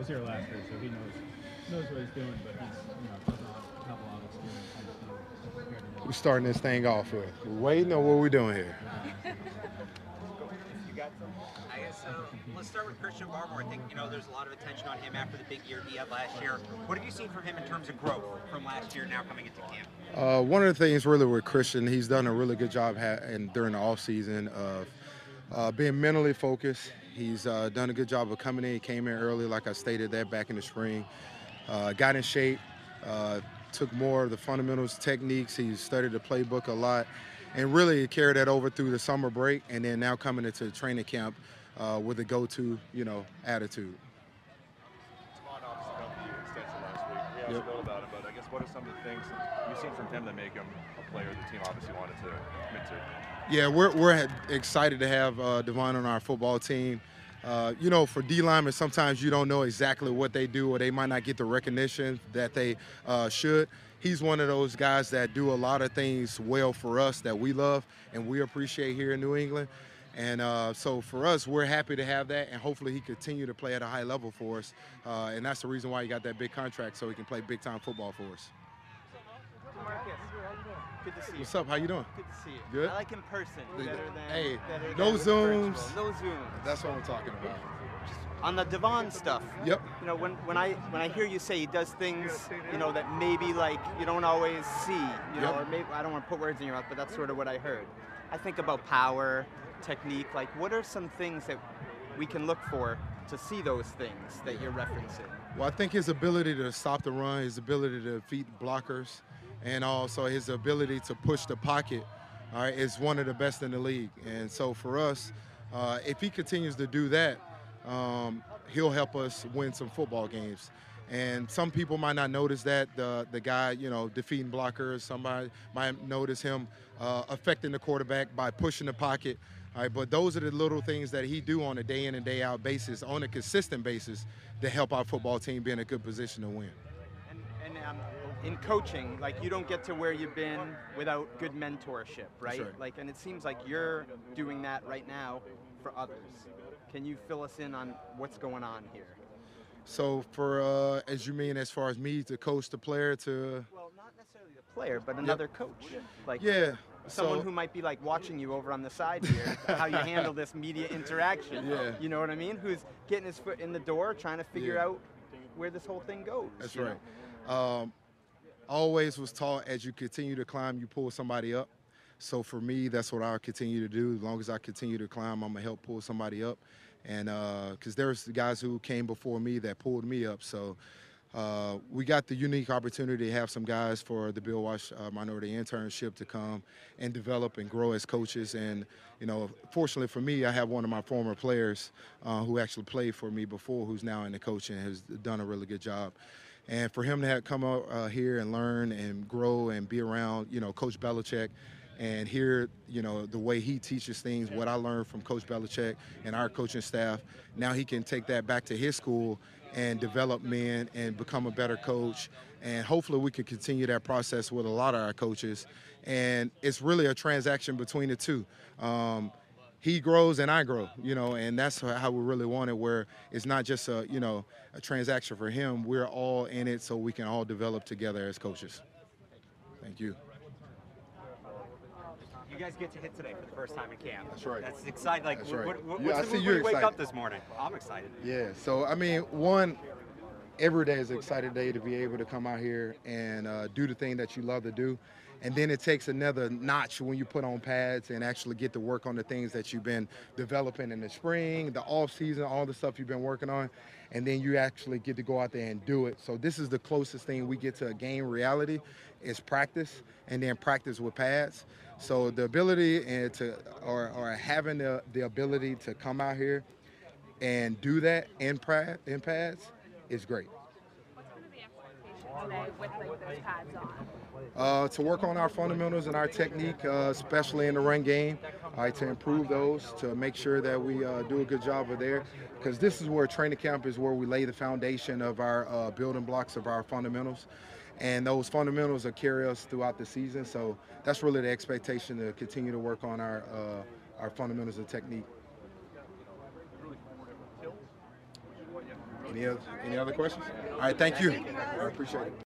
was here last year, so he knows what he's doing, but he's, doesn't have a lot of experience. We're starting this thing off with, Wade, know what we're doing here. I guess let's start with Christian Barmore. I think there's a lot of attention on him after the big year he had last year. What have you seen from him in terms of growth from last year now coming into camp? One of the things really with Christian, he's done a really good job during the offseason of being mentally focused. He's done a good job of coming in. He came in early, like I stated, that back in the spring. Got in shape, took more of the fundamentals, techniques. He studied the playbook a lot, and really carried that over through the summer break, and then now coming into the training camp with a go-to, attitude. Devon obviously helped you extensively last week. We asked Bill about it, but I guess what are some of the things you've seen from him that make him a player the team obviously wanted to commit to? Yeah, we're excited to have Devon on our football team. For D linemen, sometimes you don't know exactly what they do, or they might not get the recognition that they should. He's one of those guys that do a lot of things well for us that we love and we appreciate here in New England. And so for us, we're happy to have that, and hopefully he continue to play at a high level for us. And that's the reason why he got that big contract, so he can play big-time football for us. Marcus, good to see you. What's up? How you doing? Good to see you. Good? I like in person better than no Zooms. Virtual. No Zooms. That's what I'm talking about. Just on the Devon stuff. Yep. When I hear you say he does things, that maybe like you don't always see, or maybe I don't want to put words in your mouth, but that's sort of what I heard. I think about power, technique, like what are some things that we can look for to see those things that you're referencing? Well, I think his ability to stop the run, his ability to defeat blockers, and also his ability to push the pocket, all right, is one of the best in the league. And so for us, if he continues to do that, he'll help us win some football games. And some people might not notice that, the guy, defeating blockers. Somebody might notice him affecting the quarterback by pushing the pocket. All right, but those are the little things that he do on a day in and day out basis, on a consistent basis, to help our football team be in a good position to win. In coaching, you don't get to where you've been without good mentorship, right? Sure. And it seems like you're doing that right now for others. Can you fill us in on what's going on here? So for, as you mean, as far as me, to coach the player to... Well, not necessarily the player, but another coach. Someone who might be watching you over on the side here, how you handle this media interaction. Yeah. You know what I mean? Who's getting his foot in the door, trying to figure out where this whole thing goes. That's right. Always was taught, as you continue to climb, you pull somebody up. So for me, that's what I'll continue to do. As long as I continue to climb, I'm going to help pull somebody up. And because there's guys who came before me that pulled me up. So we got the unique opportunity to have some guys for the Bill Walsh minority internship to come and develop and grow as coaches. And, fortunately for me, I have one of my former players who actually played for me before, who's now in the coaching, has done a really good job. And for him to have come out here and learn and grow and be around, Coach Belichick, and hear, the way he teaches things, what I learned from Coach Belichick and our coaching staff, now he can take that back to his school and develop men and become a better coach. And hopefully we can continue that process with a lot of our coaches. And it's really a transaction between the two. He grows and I grow, and that's how we really want it, where it's not just a, a transaction for him. We're all in it so we can all develop together as coaches. Thank you. You guys get to hit today for the first time in camp. That's right. That's exciting. What's the mood when you wake up this morning? I'm excited. Yeah, so, one, every day is an exciting day to be able to come out here and do the thing that you love to do. And then it takes another notch when you put on pads and actually get to work on the things that you've been developing in the spring, the off season, all the stuff you've been working on. And then you actually get to go out there and do it. So this is the closest thing we get to a game reality, is practice, and then practice with pads. So the ability and having the ability to come out here and do that in pads is great. What's going to be today with those pads on? To work on our fundamentals and our technique, especially in the run game, to improve those, to make sure that we do a good job of there. Because this is where training camp is, where we lay the foundation of our building blocks of our fundamentals. And those fundamentals will carry us throughout the season. So that's really the expectation, to continue to work on our fundamentals and technique. Any other questions? All right, thank you. I appreciate it.